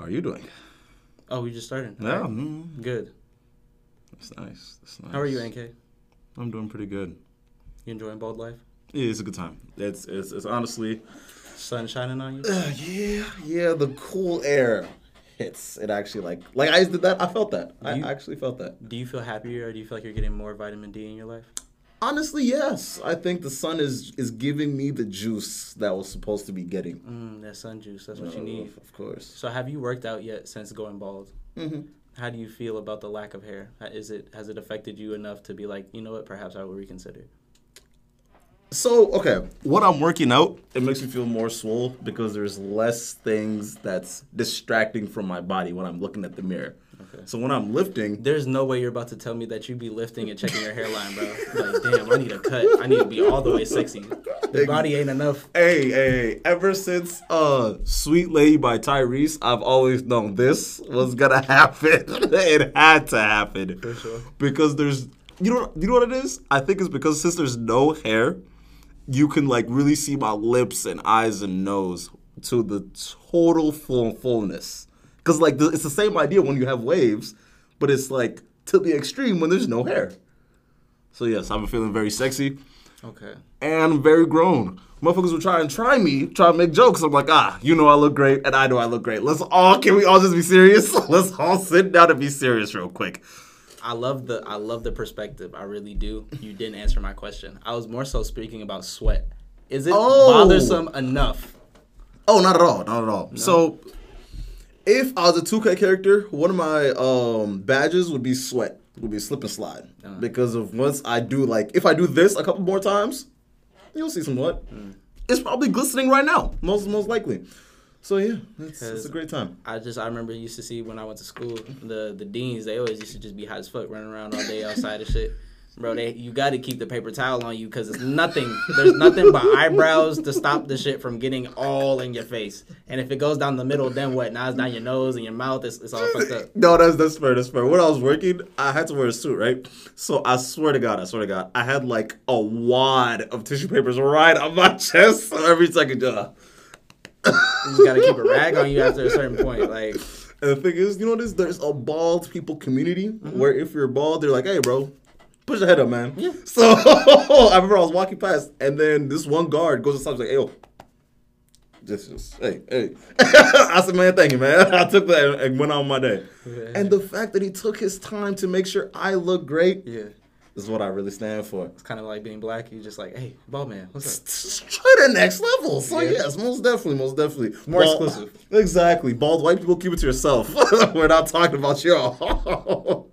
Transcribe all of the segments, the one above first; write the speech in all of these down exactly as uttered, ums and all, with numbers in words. How are you doing? Oh, we just started. Yeah. Right. Mm-hmm. Good. That's nice. That's nice. How are you, N K? I'm doing pretty good. You enjoying Bald Life? Yeah, it's a good time. It's it's it's honestly... Sun shining on you? Uh, yeah, yeah. The cool air hits. It actually like... Like, I did that. I felt that. I you, actually felt that. Do you feel happier or do you feel like you're getting more vitamin D in your life? Honestly, yes. I think the sun is is giving me the juice that I was supposed to be getting. Mm, that sun juice. That's what no, you need. Of course. So have you worked out yet since going bald? Mm-hmm. How do you feel about the lack of hair? Is it Has it affected you enough to be like, you know what, perhaps I will reconsider? So, okay, when I'm working out, it makes me feel more swole because there's less things that's distracting from my body when I'm looking at the mirror. Okay. So when I'm lifting... There's no way you're about to tell me that you be lifting and checking your hairline, bro. Like, damn, I need a cut. I need to be all the way sexy. The body ain't enough. Hey, hey, ever since uh, Sweet Lady by Tyrese, I've always known this was going to happen. It had to happen. For sure. Because there's... You know, you know what it is? I think it's because since there's no hair... You can, like, really see my lips and eyes and nose to the total full fullness. Because, like, it's the same idea when you have waves, but it's, like, to the extreme when there's no hair. So, yes, I'm feeling very sexy. Okay. And very grown. Motherfuckers will try and try me, try to make jokes. I'm like, ah, you know I look great, and I know I look great. Let's all, can we all just be serious? Let's all sit down and be serious real quick. I love the I love the perspective. I really do. You didn't answer my question. I was more so speaking about sweat. Is it oh. bothersome enough? Oh, not at all. Not at all. No. So, if I was a two K character, one of my um, badges would be sweat. Would be slip and slide. Uh-huh. Because of once I do, like, if I do this a couple more times, you'll see some what. Mm. It's probably glistening right now. Most most likely. So, yeah, it's, it's a great time. I just, I remember used to see when I went to school, the, the deans, they always used to just be hot as fuck, running around all day outside and shit. Bro, they you got to keep the paper towel on you because it's nothing. There's nothing but eyebrows to stop the shit from getting all in your face. And if it goes down the middle, then what? Now it's down your nose and your mouth. It's, it's all fucked up. No, that's, that's fair. That's fair. When I was working, I had to wear a suit, right? So I swear to God, I swear to God, I had like a wad of tissue papers right on my chest. So every second, uh, you just gotta keep a rag on you after a certain point. Like, and the thing is, you know what it is? There's a bald people community mm-hmm. where if you're bald, they're like, hey, bro, push your head up, man. Yeah. So I remember I was walking past, and then this one guard goes aside and is like, hey, yo, just, just hey, hey. I said, man, thank you, man. I took that and went on my day. Yeah. And the fact that he took his time to make sure I look great. Yeah. Is what I really stand for. It's kind of like being black. You're just like, hey, bald man, what's up? Try the next level. So, yeah. yes, most definitely, most definitely. More bald, exclusive. Exactly. Bald white people, keep it to yourself. We're not talking about y'all.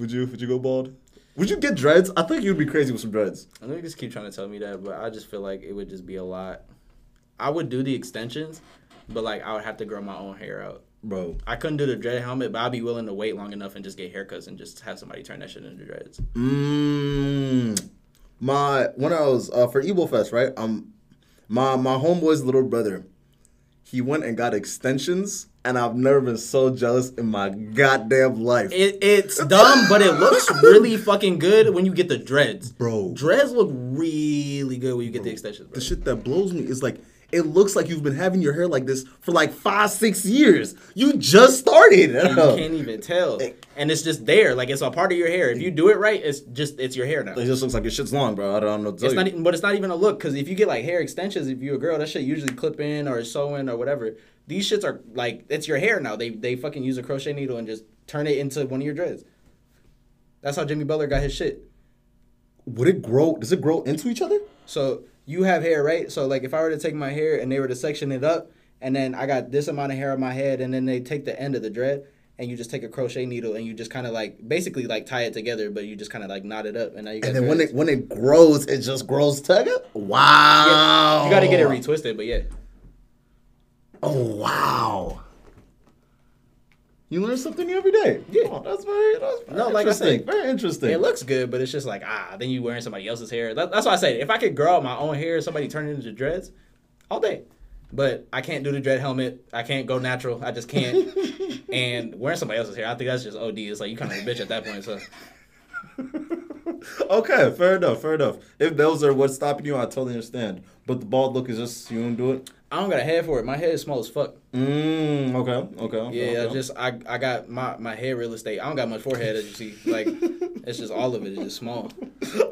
would you Would you go bald? Would you get dreads? I think you'd be crazy with some dreads. I know you just keep trying to tell me that, but I just feel like it would just be a lot. I would do the extensions, but, like, I would have to grow my own hair out. Bro, I couldn't do the dread helmet, but I'd be willing to wait long enough and just get haircuts and just have somebody turn that shit into dreads. Mmm. My when I was uh, for Evo Fest, right? Um, my my homeboy's little brother, he went and got extensions, and I've never been so jealous in my goddamn life. It, it's dumb, but it looks really fucking good when you get the dreads, bro. Dreads look really good when you get bro, the extensions. Bro. The shit that blows me is like. It looks like you've been having your hair like this for like five, six years. You just started. And you can't even tell. And it's just there. Like, it's a part of your hair. If you do it right, it's just, it's your hair now. It just looks like your shit's long, bro. I don't know what to tell you. Not even, but it's not even a look. Because if you get, like, hair extensions, if you're a girl, that shit usually clip in or sew in or whatever. These shits are, like, it's your hair now. They they fucking use a crochet needle and just turn it into one of your dreads. That's how Jimmy Butler got his shit. Would it grow? Does it grow into each other? So... You have hair, right? So, like, if I were to take my hair and they were to section it up, and then I got this amount of hair on my head, and then they take the end of the dread, and you just take a crochet needle, and you just kind of, like, basically, like, tie it together, but you just kind of, like, knot it up. And now you got And then dreads. when it when it grows, it just grows together? Wow. Yeah, you got to get it retwisted, but yeah. Oh, wow. You learn something new every day. Yeah, oh, that's very, that's very no, like interesting. I said, very interesting. It looks good, but it's just like ah. Then you wearing somebody else's hair. That, that's why I said if I could grow out my own hair, somebody turn it into dreads, all day. But I can't do the dread helmet. I can't go natural. I just can't. And wearing somebody else's hair, I think that's just O D. It's like you kind of a bitch at that point. So Okay, fair enough, fair enough. If those are what's stopping you, I totally understand. But the bald look is just, you don't do it? I don't got a head for it. My head is small as fuck. Mm, okay, okay. Yeah, okay. I just, I I got my, my head real estate. I don't got much forehead, as you see. Like, it's just all of it. It's just small.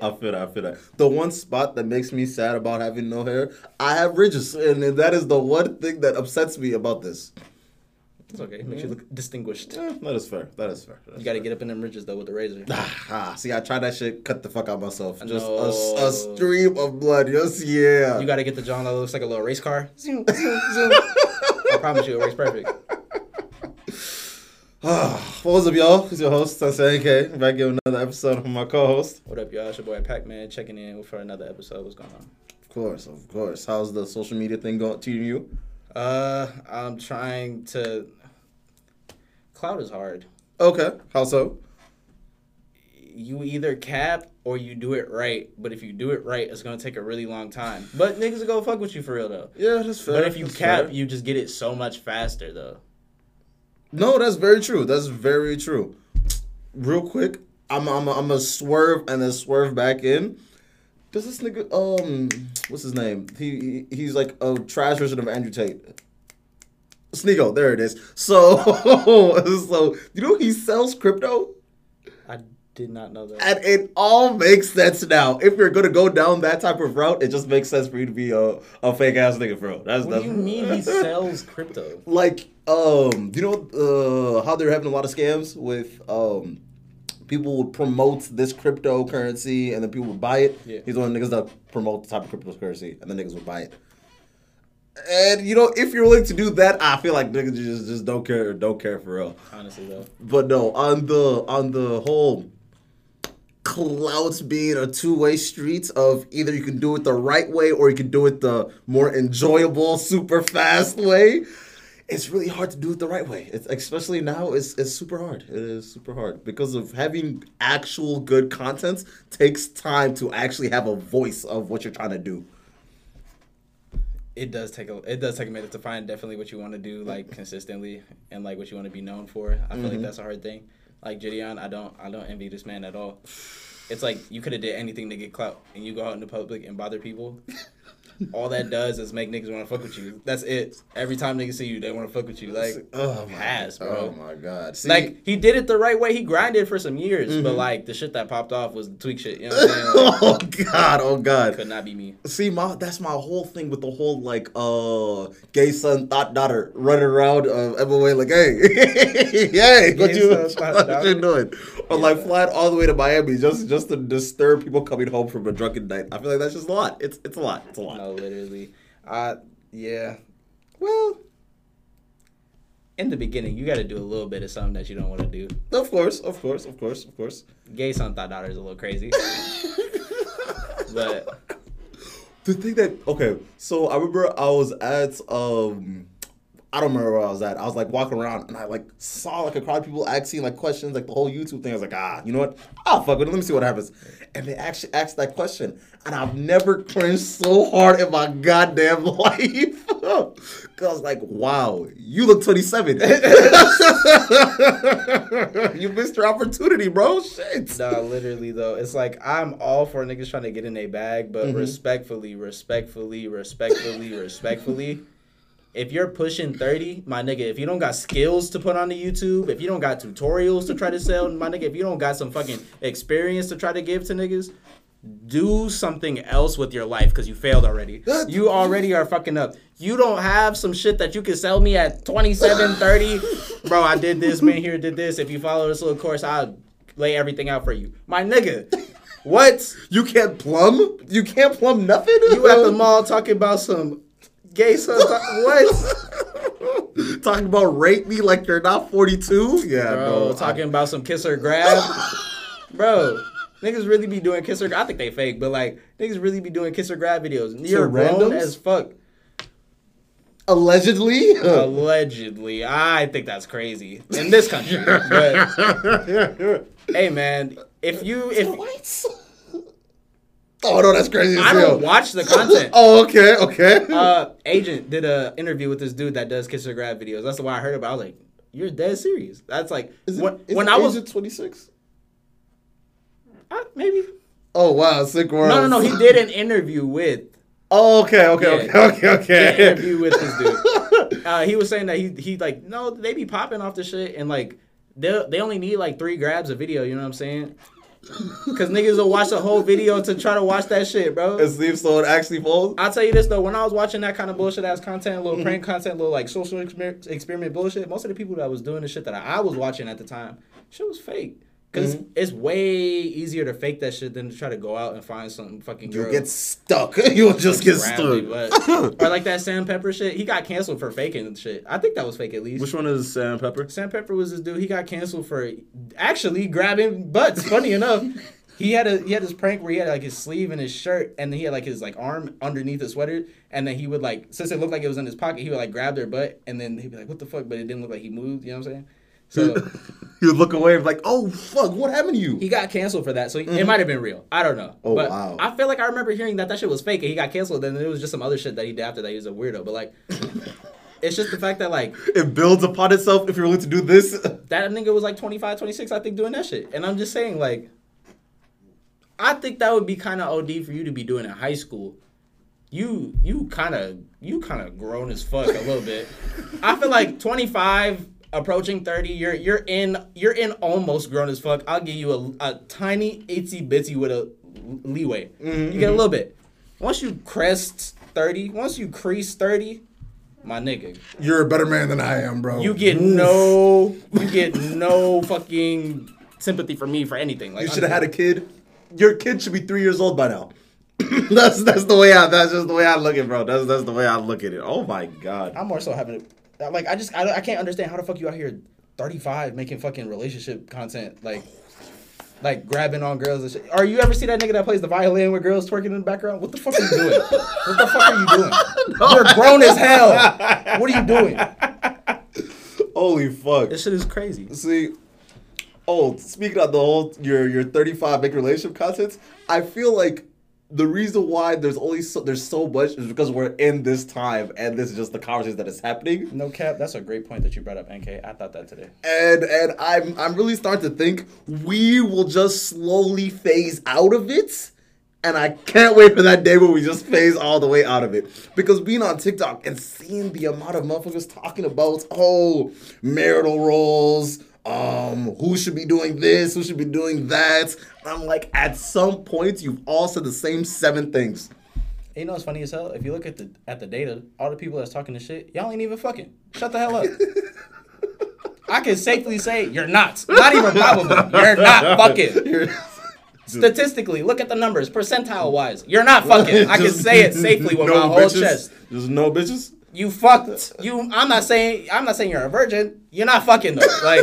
I feel that, I feel that. The one spot that makes me sad about having no hair, I have ridges. And that is the one thing that upsets me about this. It's okay. It makes yeah. you look distinguished. Yeah, that is fair. That is fair. That is you got to get up in them ridges, though, with the razor. Ah, see, I tried that shit. Cut the fuck out myself. No. Just a, a stream of blood. Yes, yeah. You got to get the John that looks like a little race car. Zoom, zoom, zoom. I promise you, it works perfect. What's up, y'all? It's your host, Tess A K. Back here with another episode of my co-host. What up, y'all? It's your boy, Pac-Man, checking in for another episode. What's going on? Of course, of course. How's the social media thing going to you? Uh, I'm trying to... Cloud is hard. Okay. How so? You either cap or you do it right. But if you do it right, it's going to take a really long time. But niggas will go fuck with you for real, though. Yeah, that's fair. But if you that's cap, fair. You just get it so much faster, though. No, that's very true. That's very true. Real quick, I'm I'm I'm going to swerve and then swerve back in. Does this nigga, um, what's his name? He, he He's like a trash version of Andrew Tate. Sneako, there it is. So, so you know he sells crypto? I did not know that. And it all makes sense now. If you're going to go down that type of route, it just makes sense for you to be a, a fake-ass nigga, bro. That's, what that's, do you mean he sells crypto? Like, um, you know uh, how they're having a lot of scams with, um... people would promote this cryptocurrency, and then people would buy it. Yeah. He's one of the niggas that promote the type of cryptocurrency, and the niggas would buy it. And, you know, if you're willing to do that, I feel like niggas just, just don't care don't care for real. Honestly, though. But no, on the on the whole clouds being a two-way street of either you can do it the right way or you can do it the more enjoyable, super fast way, it's really hard to do it the right way. It's, especially now, it's it's super hard. It is super hard. Because of having actual good content takes time to actually have a voice of what you're trying to do. It does take a it does take a minute to find definitely what you want to do, like, consistently, and like what you want to be known for. I feel mm-hmm. like that's a hard thing. Like Jideon, I don't I don't envy this man at all. It's like you could have did anything to get clout, and you go out in the public and bother people. All that does is make niggas want to fuck with you. That's it. Every time niggas see you, they want to fuck with you. Like, oh my ass, bro. Oh my god. See, like, he did it the right way. He grinded for some years, mm-hmm. but like the shit that popped off was the tweak shit. You know what I'm saying? Like, oh god, oh god. Could not be me. See, my that's my whole thing with the whole like uh gay son thought daughter running around uh M O A like, hey, hey, what you, what you doing? Or yeah. like flying all the way to Miami just just to disturb people coming home from a drunken night. I feel like that's just a lot. It's it's a lot. It's a lot. No. Literally, uh, yeah. Well, in the beginning, you got to do a little bit of something that you don't want to do. Of course, of course, of course, of course. Gay son thought daughter is a little crazy, but the thing that okay. So I remember I was at um, I don't remember where I was at. I was like walking around and I like saw like a crowd of people asking like questions, like the whole YouTube thing. I was like, ah, you know what? I'll fuck with it. Let me see what happens. And they actually asked that question. And I've never cringed so hard in my goddamn life. Cause I was like, wow, you look twenty-seven. You missed your opportunity, bro. Shit. Nah, literally though. It's like I'm all for niggas trying to get in their bag, but mm-hmm. respectfully, respectfully, respectfully, respectfully. If you're pushing thirty, my nigga, if you don't got skills to put on the YouTube, if you don't got tutorials to try to sell, my nigga, if you don't got some fucking experience to try to give to niggas, do something else with your life because you failed already. You already are fucking up. You don't have some shit that you can sell me at twenty-seven, thirty. Bro, I did this, man here did this. If you follow this little course, I'll lay everything out for you. My nigga. What? You can't plumb? You can't plumb nothing? You at the mall talking about some... gay son, what? Talking about rape me like you're not forty-two? Yeah, bro. No, talking I... about some kiss or grab? Bro, niggas really be doing kiss or grab. I think they fake, but like, niggas really be doing kiss or grab videos. And you're grown as fuck. Allegedly? Allegedly. I think that's crazy. In this country. But, hey, man, if you... if what? Oh, no, that's crazy. I don't watch the content. Oh, okay, okay. Uh, Agent did an interview with this dude that does kiss or grab videos. That's the why I heard about it. I was like, you're dead serious. That's like, is it, when, is when it I was. Agent twenty-six? Maybe. Oh, wow. Sick World. No, no, no. He did an interview with. Oh, okay, okay, yeah. okay, okay, okay. He interview with this dude. uh, he was saying that he, he like, no, they be popping off the shit, and, like, they they only need, like, three grabs a video, you know what I'm saying? Because niggas will watch the whole video to try to watch that shit, bro. And see if someone actually folds? I'll tell you this, though. When I was watching that kind of bullshit-ass content, little mm-hmm. prank content, little, like, social exper- experiment bullshit, most of the people that was doing the shit that I, I was watching at the time, shit was fake. Because mm-hmm. it's, it's way easier to fake that shit than to try to go out and find some fucking girl. You'll get stuck. You'll just get stuck. But, or like that Sam Pepper shit. He got canceled for faking shit. I think that was fake at least. Which one is Sam Pepper? Sam Pepper was this dude. He got canceled for actually grabbing butts. Funny enough, he had a he had this prank where he had like his sleeve and his shirt. And then he had like his like arm underneath his sweater. And then he would like, since it looked like it was in his pocket, he would like grab their butt. And then he'd be like, what the fuck? But it didn't look like he moved. You know what I'm saying? So he would look away and be like, oh, fuck, what happened to you? He got canceled for that, so mm-hmm. it might have been real. I don't know. Oh, but wow. I feel like I remember hearing that that shit was fake, and he got canceled, and it was just some other shit that he did after that. He was a weirdo. But, like, it's just the fact that, like... It builds upon itself if you're willing to do this. That nigga was, like, twenty-five, twenty-six, I think, doing that shit. And I'm just saying, like, I think that would be kind of O D for you to be doing in high school. You you kind of you kind of grown as fuck a little bit. I feel like twenty-five... Approaching thirty, you're you're in you're in almost grown as fuck. I'll give you a, a tiny itsy bitsy with a leeway. Mm-hmm. You get a little bit. Once you crest thirty, once you crease thirty, my nigga, you're a better man than I am, bro. You get Oof. no, you get no fucking sympathy for me for anything. Like, you should have had a kid. Your kid should be three years old by now. that's that's the way I that's just the way I look at it, bro. That's that's the way I look at it. Oh my god, I'm more so having it. Like, I just, I, I can't understand how the fuck you out here thirty-five making fucking relationship content, like, like grabbing on girls and shit. Or you ever see that nigga that plays the violin with girls twerking in the background? What the fuck are you doing? What the fuck are you doing? No. You're grown as hell. What are you doing? Holy fuck. This shit is crazy. See, oh, speaking of the whole, your, your thirty-five making relationship content, I feel like the reason why there's only so, there's so much is because we're in this time and this is just the conversation that is happening. No cap, that's a great point that you brought up, N K. I thought that today. And and I'm I'm really starting to think we will just slowly phase out of it, and I can't wait for that day when we just phase all the way out of it. Because being on TikTok and seeing the amount of motherfuckers talking about oh marital roles. Um, who should be doing this? Who should be doing that? I'm like, at some point, you've all said the same seven things. You know what's funny as hell? If you look at the at the data, all the people that's talking this shit, y'all ain't even fucking. Shut the hell up. I can safely say you're not. Not even probable. You're not fucking. You're statistically, look at the numbers, percentile-wise. You're not fucking. I can say it safely with no my whole bitches. chest. There's no bitches? You fucked. You. I'm not saying. I'm not saying you're a virgin. You're not fucking though. Like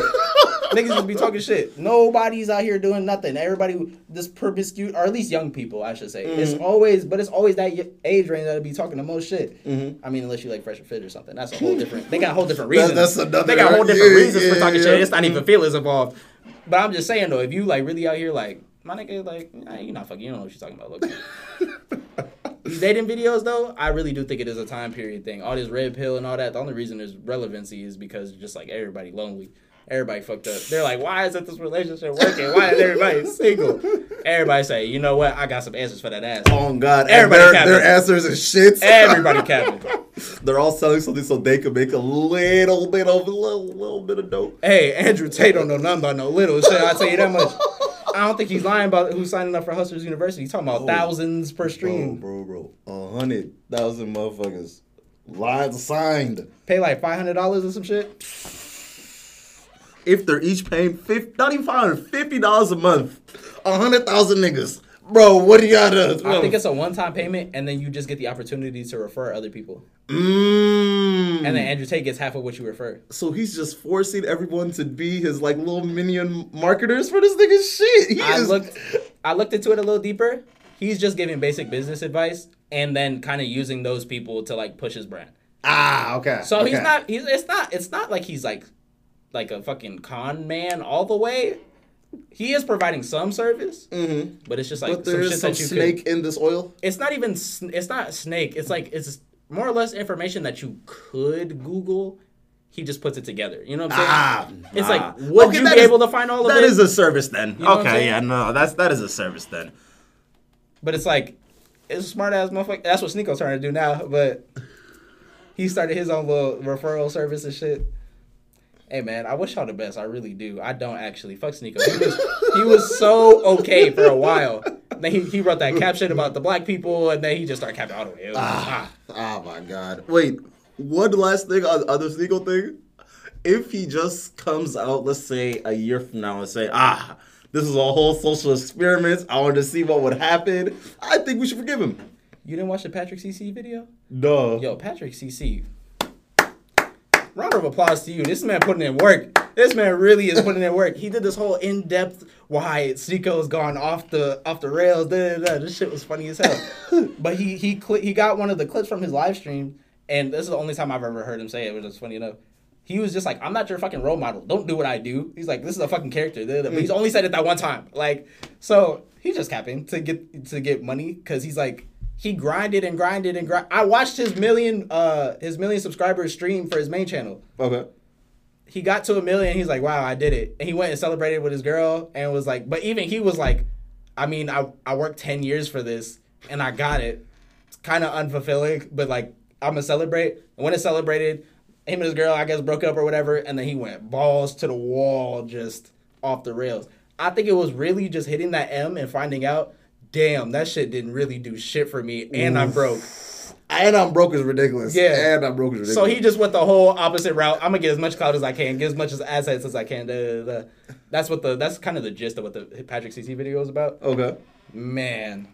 niggas just be talking shit. Nobody's out here doing nothing. Everybody this promiscuous, or at least young people, I should say. Mm-hmm. It's always, but it's always that age range that'll be talking the most shit. Mm-hmm. I mean, unless you like Fresh and Fit or something. That's a whole different. They got a whole different reasons. That's another. They got a whole different yeah, reasons yeah, for talking yeah. shit. It's not even feelings involved. But I'm just saying though, if you like really out here like my nigga, like nah, you're not fucking. You don't know what you're talking about. Look. These dating videos, though, I really do think it is a time period thing. All this red pill and all that, the only reason there's relevancy is because just, like, everybody lonely. Everybody fucked up. They're like, why isn't this relationship working? Why is everybody single? Everybody say, you know what? I got some answers for that ass. Oh, God. Everybody capping. Their answers are shit. Everybody capping. They're all selling something so they can make a little bit of, little, little bit of dope. Hey, Andrew Tate don't know nothing about no little shit. I'll tell you that much. I don't think he's lying about who's signing up for Hustlers University. He's talking about oh, thousands per stream. Bro, bro, bro. A hundred thousand motherfuckers. Lines signed. Pay like five hundred dollars or some shit? If they're each paying fifty, not even five hundred fifty dollars a month. A hundred thousand niggas. Bro, what do y'all do? I think it's a one-time payment, and then you just get the opportunity to refer other people. Mm. And then Andrew Tate gets half of what you refer. So he's just forcing everyone to be his like little minion marketers for this nigga's shit. He I is... looked, I looked into it a little deeper. He's just giving basic business advice, and then kind of using those people to like push his brand. Ah, okay. So okay. he's not. He's it's not. It's not like he's like, like a fucking con man all the way. He is providing some service, mm-hmm. but it's just like but some shit some that you snake could, in this oil. It's not even. It's not snake. It's like it's more or less information that you could Google. He just puts it together. You know what I'm saying? Ah, it's nah. like would okay, you be is, able to find all of that it? That is a service then. You know okay, yeah, no, that's that is a service then. But it's like, it's a smart ass motherfucker. That's what Sneako's trying to do now. But he started his own little referral service and shit. Hey man, I wish y'all the best. I really do. I don't actually. Fuck Sneako. He was, he was so okay for a while. Then he, he wrote that caption about the black people, and then he just started capping all the way. Ah, ah. Oh my god. Wait, one last thing on the other Sneako thing. If he just comes out, let's say a year from now, and say, ah, this is a whole social experiment. I wanted to see what would happen. I think we should forgive him. You didn't watch the Patrick C C video? No. Yo, Patrick C C. Round of applause to you. This man putting in work. This man really is putting in work. He did this whole in-depth why Sneako's gone off the off the rails. Da, da, da. This shit was funny as hell. But he he cl- he got one of the clips from his live stream, and this is the only time I've ever heard him say it, which is funny enough. He was just like, I'm not your fucking role model. Don't do what I do. He's like, this is a fucking character. Da, da, da. But he's only said it that one time. Like, so he just capping to get to get money because he's like. He grinded and grinded and grinded. I watched his million uh, his million subscribers stream for his main channel. Okay. He got to a million. He's like, wow, I did it. And he went and celebrated with his girl and was like, but even he was like, I mean, I, I worked ten years for this and I got it. It's kind of unfulfilling, but like, I'm going to celebrate. And when it celebrated, him and his girl, I guess, broke up or whatever. And then he went balls to the wall, just off the rails. I think it was really just hitting that M and finding out, damn, that shit didn't really do shit for me, and I'm broke. And I'm broke is ridiculous. Yeah. And I'm broke is ridiculous. So he just went the whole opposite route. I'm gonna get as much clout as I can, get as much as assets as I can. Da, da, da. That's what the that's kind of the gist of what the Patrick C C video is about. Okay. Man.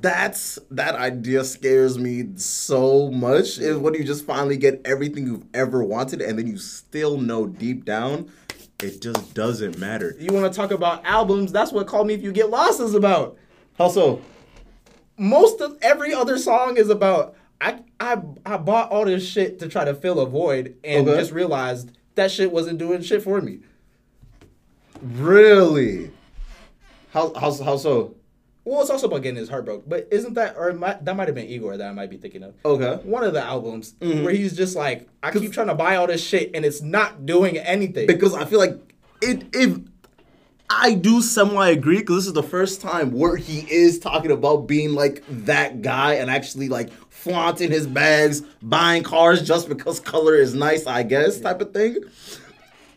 That's that idea scares me so much. Is when you just finally get everything you've ever wanted, and then you still know deep down. It just doesn't matter. You want to talk about albums? That's what Call Me If You Get Lost is about. How so? Most of every other song is about, I I I bought all this shit to try to fill a void and okay. just realized that shit wasn't doing shit for me. Really? How how how so? Well, it's also about getting his heart broke, but isn't that, or might, that might have been Igor that I might be thinking of. Okay. One of the albums mm-hmm. where he's just like, I keep trying to buy all this shit and it's not doing anything. Because I feel like, it, if I do somewhat agree, because this is the first time where he is talking about being like that guy and actually like flaunting his bags, buying cars just because color is nice, I guess, type of thing.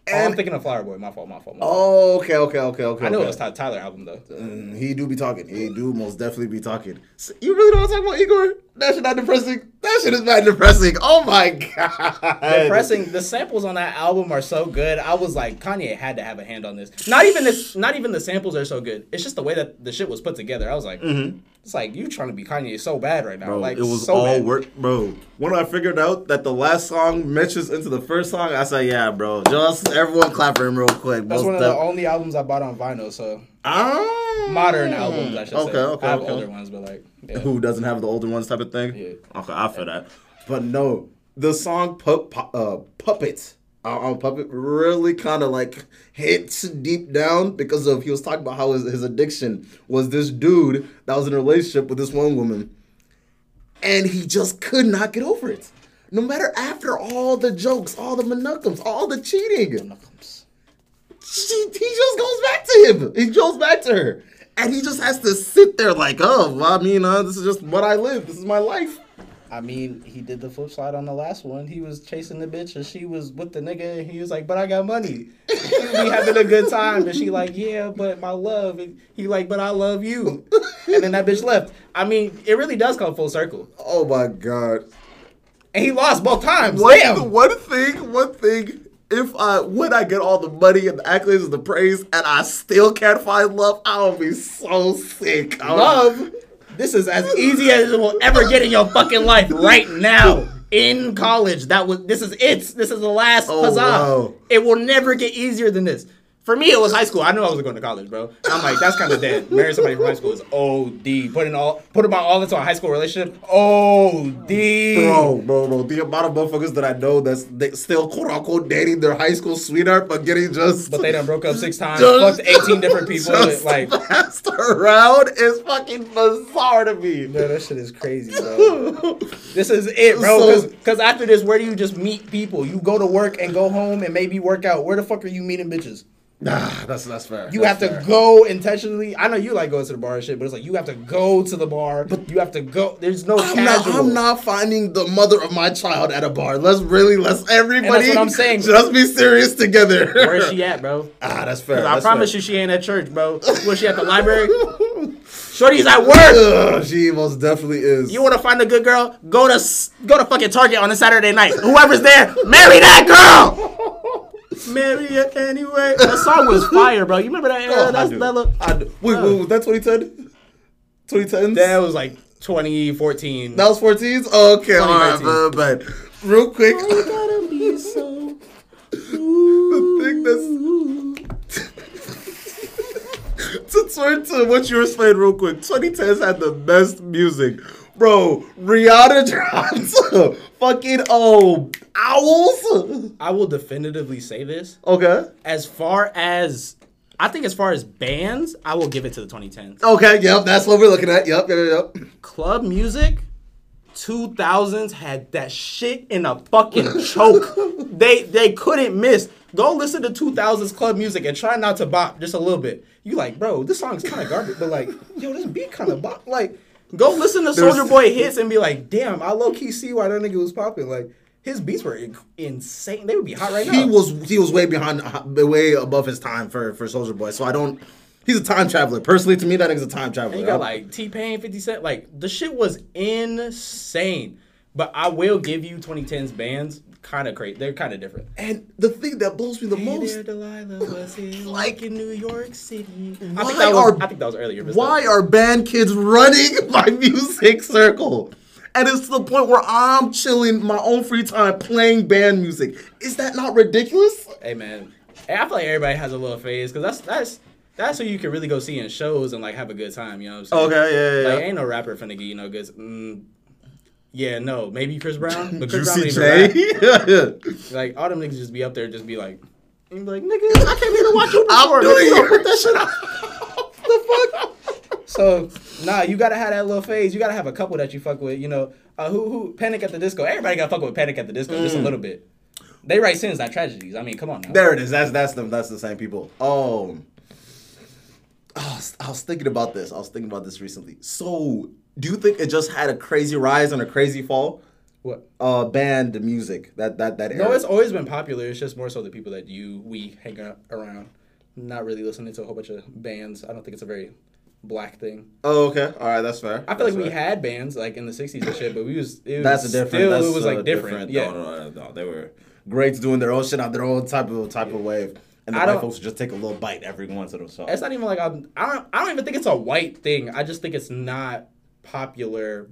And oh, I'm thinking of Flower Boy. My fault, my fault. My fault. Oh, okay, okay, okay, okay. I know okay. it was Ty- Tyler album, though. Mm, he do be talking. He do most definitely be talking. So you really don't want to talk about Igor? That shit not depressing? That shit is not depressing. Oh, my God. Depressing. The samples on that album are so good. I was like, Kanye had to have a hand on this. Not even this. Not even the samples are so good. It's just the way that the shit was put together. I was like, mm-hmm. It's like, you trying to be Kanye so bad right now. Bro, like, it was so all bad. Work, bro. When I figured out that the last song mentions into the first song, I said, yeah, bro. Just everyone clap for him real quick. That's Most one of the def- only albums I bought on vinyl, so. Ah. Modern albums, I should okay, say. Okay, I have okay. older ones, but like. Yeah. Who doesn't have the older ones type of thing? Yeah. Okay, I feel yeah. that. But no, the song Pu- Pu- uh, Puppet. On Puppet really kind of like hits deep down because of he was talking about how his, his addiction was this dude that was in a relationship with this one woman and he just could not get over it. No matter after all the jokes, all the manuckums, all the cheating. She, he just goes back to him. He goes back to her. And he just has to sit there like, oh, well, I mean, uh, this is just what I live. This is my life. I mean, he did the flip slide on the last one. He was chasing the bitch, and she was with the nigga, and he was like, but I got money. We having a good time. And she like, yeah, but my love. And he like, but I love you. And then that bitch left. I mean, it really does come full circle. Oh, my God. And he lost both times. One, Damn. One thing, one thing. If I, when I get all the money and the accolades and the praise, and I still can't find love, I'll be so sick. I'll love? This is as easy as it will ever get in your fucking life right now. In college, that was this is it. This is the last oh, huzzah. Wow. It will never get easier than this. For me, it was high school. I knew I wasn't going to college, bro. I'm like, that's kind of dead. Marrying somebody from high school is O D. Putting all, put them all into a high school relationship, O D. Bro, bro, bro. The amount of motherfuckers that I know that's they still quote unquote dating their high school sweetheart, but getting just. But they done broke up six times, just, fucked eighteen different people. Just like, passed around is fucking bizarre to me. No, that shit is crazy, bro. This is it, bro. Because so, after this, where do you just meet people? You go to work and go home and maybe work out. Where the fuck are you meeting bitches? Nah, that's that's fair. You that's have fair. to go intentionally. I know you like going to the bar and shit, but it's like you have to go to the bar. But you have to go. There's no I'm casual. Not, I'm not finding the mother of my child at a bar. Let's really, let's everybody. And that's what I'm saying. Let's be serious together. Where is she at, bro? Ah, that's fair. That's I promise fair. you, she ain't at church, bro. Was she at the library? Shorty's at work. Ugh, she most definitely is. You want to find a good girl? Go to go to fucking Target on a Saturday night. Whoever's there, marry that girl. Marry it anyway. That song was fire, bro. You remember that? Oh, that's Delilah. Wait, uh, wait, was that twenty ten? twenty ten? That was like twenty fourteen. That was fourteen? Oh, okay, all right, bro, but real quick. Oh, gotta be so. The thing that's to turn to what you were saying, real quick. twenty tens had the best music. Bro, Rihanna dropped fucking, oh, Owls. I will definitively say this. Okay. As far as, I think as far as bands, I will give it to the twenty tens. Okay, yep, that's what we're looking at. Yep, yep, yep. Club music, two thousands had that shit in a fucking choke. They they couldn't miss. Go listen to two thousands club music and try not to bop just a little bit. You like, bro, this song's kind of garbage, but like, yo, this beat kind of bop, like. Go listen to Soulja Boy hits and be like, damn, I low-key see why that nigga was popping. Like, his beats were in- insane. They would be hot right now. He was he was way behind, way above his time for, for Soulja Boy. So I don't, he's a time traveler. Personally, to me, that nigga's a time traveler. And you got like T Pain, fifty cent. Like, the shit was insane. But I will give you twenty tens bands. Kind of crazy. They're kind of different. And the thing that blows me the hey most. There, Delilah, was here, like in New York City. I think, that was, are, I think that was earlier. Why though. Are band kids running my music circle? And it's to the point where I'm chilling my own free time playing band music. Is that not ridiculous? Hey, man. Hey, I feel like everybody has a little phase because that's that's. That's who you can really go see in shows and like have a good time. You know what I'm saying? Okay, yeah, yeah. Like, yeah. Ain't no rapper finna get, you know, good. Mm, Yeah, no, maybe Chris Brown, but Chris Juicy Brown ain't rap. Yeah, yeah. Like, all them niggas just be up there and just be like, and be like, nigga, I can't even watch you before. I'm doing it. Put that shit out. The fuck? So, nah, you gotta have that little phase. You gotta have a couple that you fuck with, you know. Uh, who, who, Panic at the Disco. Everybody gotta fuck with Panic at the Disco mm. just a little bit. They write sins, not tragedies. I mean, come on now. There it is. That's that's them. That's the same people. Oh. I was, I was thinking about this. I was thinking about this recently. So... Do you think it just had a crazy rise and a crazy fall? What? Uh, band music, that that that era. No, it's always been popular. It's just more so the people that you, we hang out around. Not really listening to a whole bunch of bands. I don't think it's a very black thing. Oh, okay. All right, that's fair. I feel that's like fair. We had bands like in the sixties and shit, but we was... It was that's a different... Still, that's it was like different. different. Yeah. No, no, no, no. They were greats doing their own shit out their own type of type yeah. of wave. And the I white folks would just take a little bite every once in a while. It's not even like... I'm, I don't, I don't even think it's a white thing. I just think it's not... popular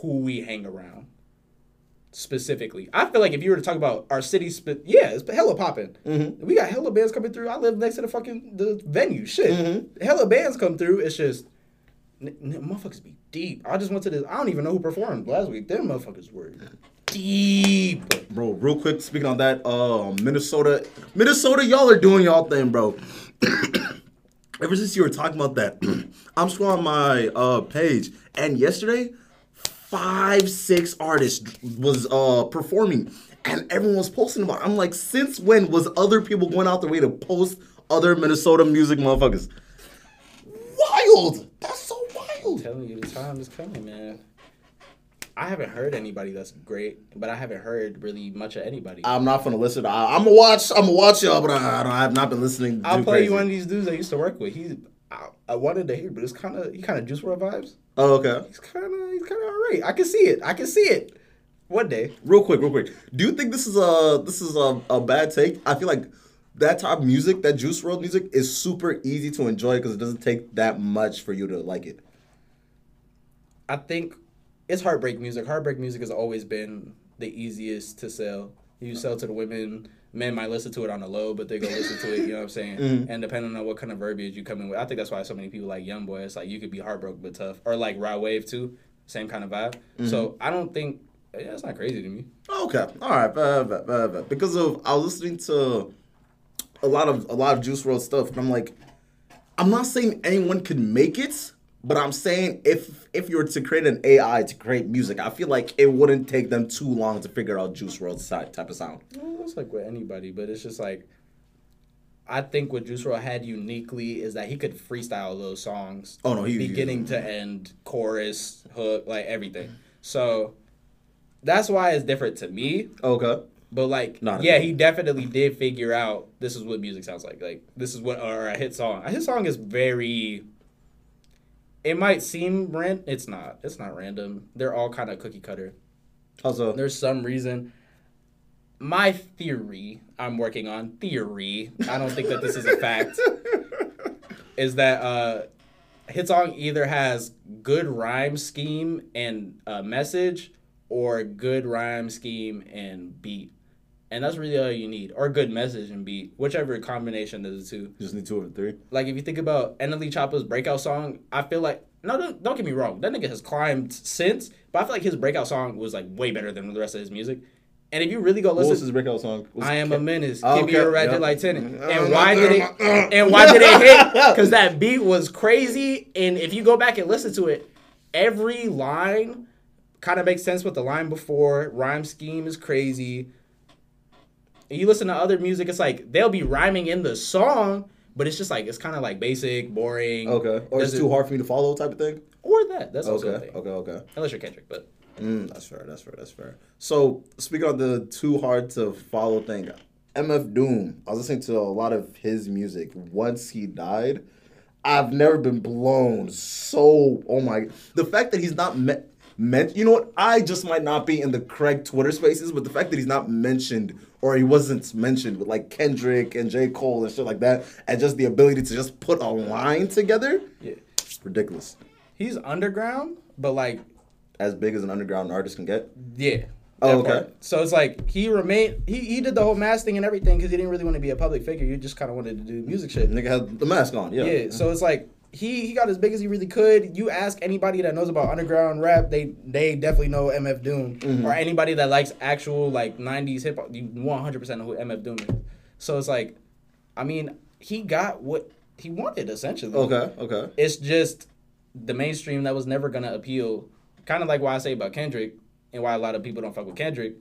who we hang around specifically. I feel like if you were to talk about our city, sp- yeah, it's hella popping. Mm-hmm. We got hella bands coming through. I live next to the fucking the venue. Shit. Mm-hmm. Hella bands come through. It's just, n- n- motherfuckers be deep. I just went to this, I don't even know who performed last week. Them motherfuckers were deep. Bro, real quick, speaking on that, uh, Minnesota, Minnesota, y'all are doing y'all thing, bro. Ever since you were talking about that, I'm scrolling my uh, page, and yesterday, five, six artists was uh, performing, and everyone was posting about it. I'm like, since when was other people going out their way to post other Minnesota music motherfuckers? Wild! That's so wild! I'm telling you, the time is coming, man. I haven't heard anybody that's great, but I haven't heard really much of anybody. I'm not gonna listen. I, I'm gonna watch. I'm gonna watch y'all, but I, I, don't, I have not been listening. I'll play crazy. You one of these dudes I used to work with. He, I, I wanted to hear, but it's kind of he kind of Juice world vibes. Oh, okay. He's kind of he's kind of alright. I can see it. I can see it. One day, real quick, real quick. Do you think this is a this is a, a bad take? I feel like that type of music, that Juice world music, is super easy to enjoy because it doesn't take that much for you to like it. I think. It's heartbreak music. Heartbreak music has always been the easiest to sell. You sell to the women. Men might listen to it on the low, but they go listen to it, you know what I'm saying? Mm-hmm. And depending on what kind of verbiage you come in with. I think that's why so many people like Youngboy. It's like you could be heartbroken but tough. Or like Raw Wave, too. Same kind of vibe. Mm-hmm. So I don't think... Yeah, it's not crazy to me. Okay. All right. Bad, bad, bad, bad. Because of I was listening to a lot of a lot of Juice world stuff, and I'm like, I'm not saying anyone could make it, but I'm saying if if you were to create an A I to create music, I feel like it wouldn't take them too long to figure out Juice world's type of sound. Well, it's like with anybody, but it's just like I think what Juice world had uniquely is that he could freestyle those songs. Oh, no, he beginning he, to end, chorus, hook, like everything. So that's why it's different to me. Okay. But like, Not yeah, he definitely did figure out this is what music sounds like. Like this is what or a hit song. A hit song is very. It might seem random. It's not. It's not random. They're all kind of cookie cutter. Also, there's some reason. My theory, I'm working on theory. I don't think that this is a fact. Is that uh, hit song either has good rhyme scheme and uh, message, or good rhyme scheme and beat, and that's really all you need, or good message and beat, whichever combination of the two. You just need two or three. Like if you think about N L E Choppa's breakout song, I feel like. No, don't, don't get me wrong. That nigga has climbed since, but I feel like his breakout song was like way better than the rest of his music. And if you really go listen, what was his breakout song? What's I Am K- a Menace. Oh, give okay. me a red yeah. light tenant. And why did it? And why did it hit? Because that beat was crazy. And if you go back and listen to it, every line kind of makes sense with the line before. Rhyme scheme is crazy. And you listen to other music, it's like they'll be rhyming in the song. But it's just like, it's kind of like basic, boring. Okay. Or it's it, too hard for me to follow type of thing? Or that. That's also okay. a thing. Okay, okay. Unless you're Kendrick, but. Mm, that's fair, that's fair, that's fair. So, speaking of the too hard to follow thing, M F Doom. I was listening to a lot of his music once he died. I've never been blown so, oh my. The fact that he's not me- meant, you know what? I just might not be in the correct Twitter spaces, but the fact that he's not mentioned or he wasn't mentioned with like Kendrick and J. Cole and shit like that, and just the ability to just put a line together, yeah, it's ridiculous. He's underground, but like as big as an underground artist can get. Yeah. Oh, okay. Part. So it's like he remained. He, he did the whole mask thing and everything because he didn't really want to be a public figure. You just kind of wanted to do music shit. Nigga had the mask on. Yeah. Yeah. So it's like he he got as big as he really could. You ask anybody that knows about underground rap, they they definitely know M F Doom. Mm-hmm. Or anybody that likes actual like nineties hip hop, you one hundred percent know who M F Doom is. So it's like, I mean, he got what he wanted essentially. Okay. Okay. It's just the mainstream that was never gonna appeal. Kind of like why I say about Kendrick and why a lot of people don't fuck with Kendrick.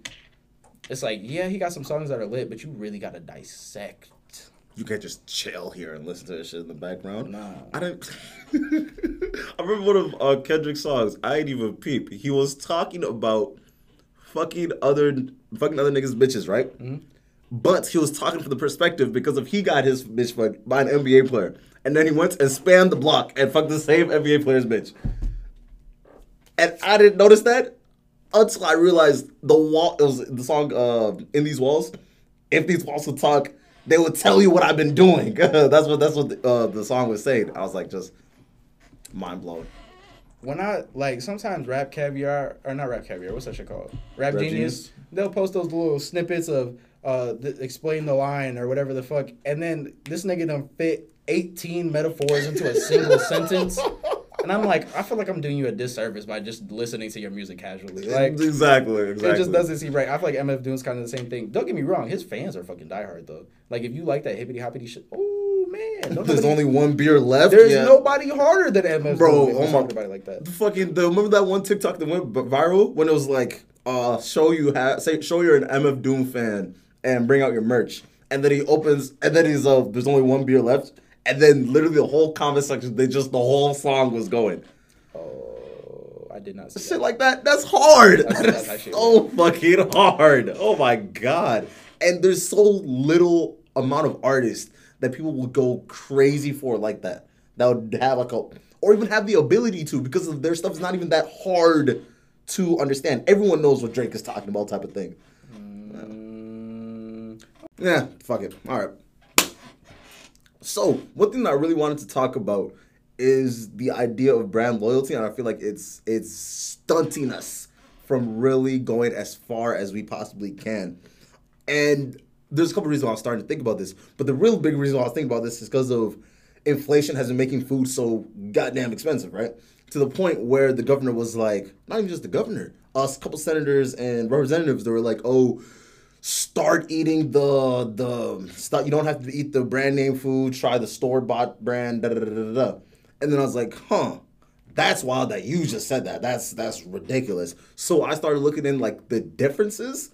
It's like, yeah, he got some songs that are lit, but you really got to dissect. You can't just chill here and listen to this shit in the background. No. I didn't. I remember one of uh, Kendrick's songs, I Ain't Even Peep. He was talking about fucking other fucking other niggas' bitches, right? Mm-hmm. But he was talking from the perspective because if he got his bitch fucked by an N B A player, and then he went and spammed the block and fucked the same N B A player's bitch. And I didn't notice that until I realized the wall. It was the song uh, "In These Walls." If these walls would talk, they would tell you what I've been doing. that's what that's what the, uh, the song was saying. I was like, just mind blown. When I like sometimes Rap Caviar or not Rap Caviar, what's that shit called? Rap, Rap Genius. Genius. They'll post those little snippets of uh, th- explain the line or whatever the fuck, and then this nigga done fit eighteen metaphors into a single sentence. And I'm like, I feel like I'm doing you a disservice by just listening to your music casually. Like Exactly, exactly. It just doesn't seem right. I feel like M F Doom's kind of the same thing. Don't get me wrong. His fans are fucking diehard, though. Like, if you like that hippity-hoppity shit, oh, man. Don't There's only one beer left? There's yeah. nobody harder than M F Bro, Doom. Bro, oh my. Everybody like that. The fucking, the, remember that one TikTok that went viral? When it was like, uh, show you ha- say, show you're an M F Doom fan and bring out your merch. And then he opens, and then he's, uh, there's only one beer left. And then literally the whole comment section, they just the whole song was going. Oh, I did not see shit that. like that. That's hard. That's, that's that is so fucking hard. Oh my god! And there's so little amount of artists that people will go crazy for like that. That would have like a, or even have the ability to, because of their stuff is not even that hard to understand. Everyone knows what Drake is talking about, type of thing. Mm. Yeah, fuck it. All right. So, one thing that I really wanted to talk about is the idea of brand loyalty, and I feel like it's it's stunting us from really going as far as we possibly can. And there's a couple reasons why I'm starting to think about this, but the real big reason why I was thinking about this is because of inflation has been making food so goddamn expensive, right? To the point where the governor was like, not even just the governor, us, a couple senators and representatives, they were like, oh, Start eating the the stuff. You don't have to eat the brand name food. Try the store bought brand. Da, da, da, da, da. And then I was like, huh, that's wild that you just said that. That's that's ridiculous. So I started looking in like the differences.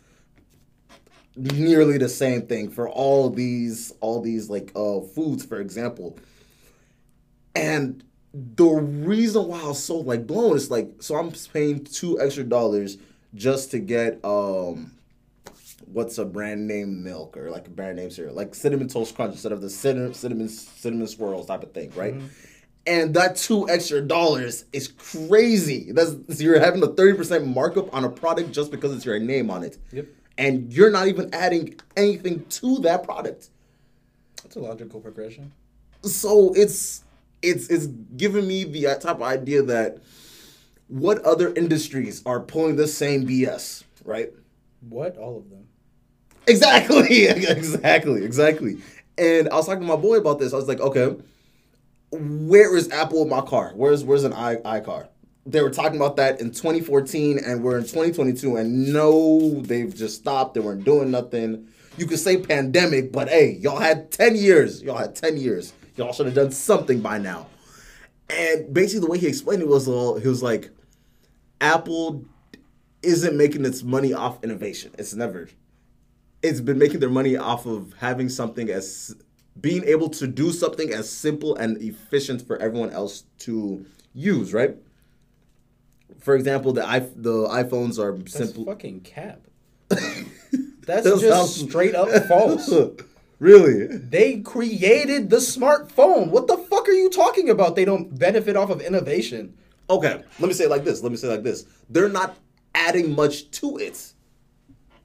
nearly the same thing for all these all these like uh foods, for example. And the reason why I was so like blown is like, so I'm paying two extra dollars just to get um what's a brand name milk or like a brand name cereal, like Cinnamon Toast Crunch instead of the cinnamon cinnamon cinnamon swirls type of thing, right? Mm-hmm. And that two extra dollars is crazy. That's so you're having a thirty percent markup on a product just because it's your name on it. Yep. And you're not even adding anything to that product. That's a logical progression. So it's it's it's giving me the type of idea that what other industries are pulling the same B S, right? What? All of them. Exactly. Exactly. Exactly. And I was talking to my boy about this. I was like, okay, where is Apple in my car? Where's where's an i iCar? They were talking about that in twenty fourteen, and we're in twenty twenty-two, and no, they've just stopped. They weren't doing nothing. You could say pandemic, but hey, y'all had ten years. Y'all had ten years. Y'all should have done something by now. And basically the way he explained it was, well, he was like, Apple isn't making its money off innovation. It's never. It's been making their money off of having something as, being able to do something as simple and efficient for everyone else to use, right? For example, the i the iPhones are that's simple. Fucking cap. That's just sounds... straight up false. Really? They created the smartphone. What the fuck are you talking about? They don't benefit off of innovation. Okay, let me say it like this. Let me say it like this. They're not adding much to it.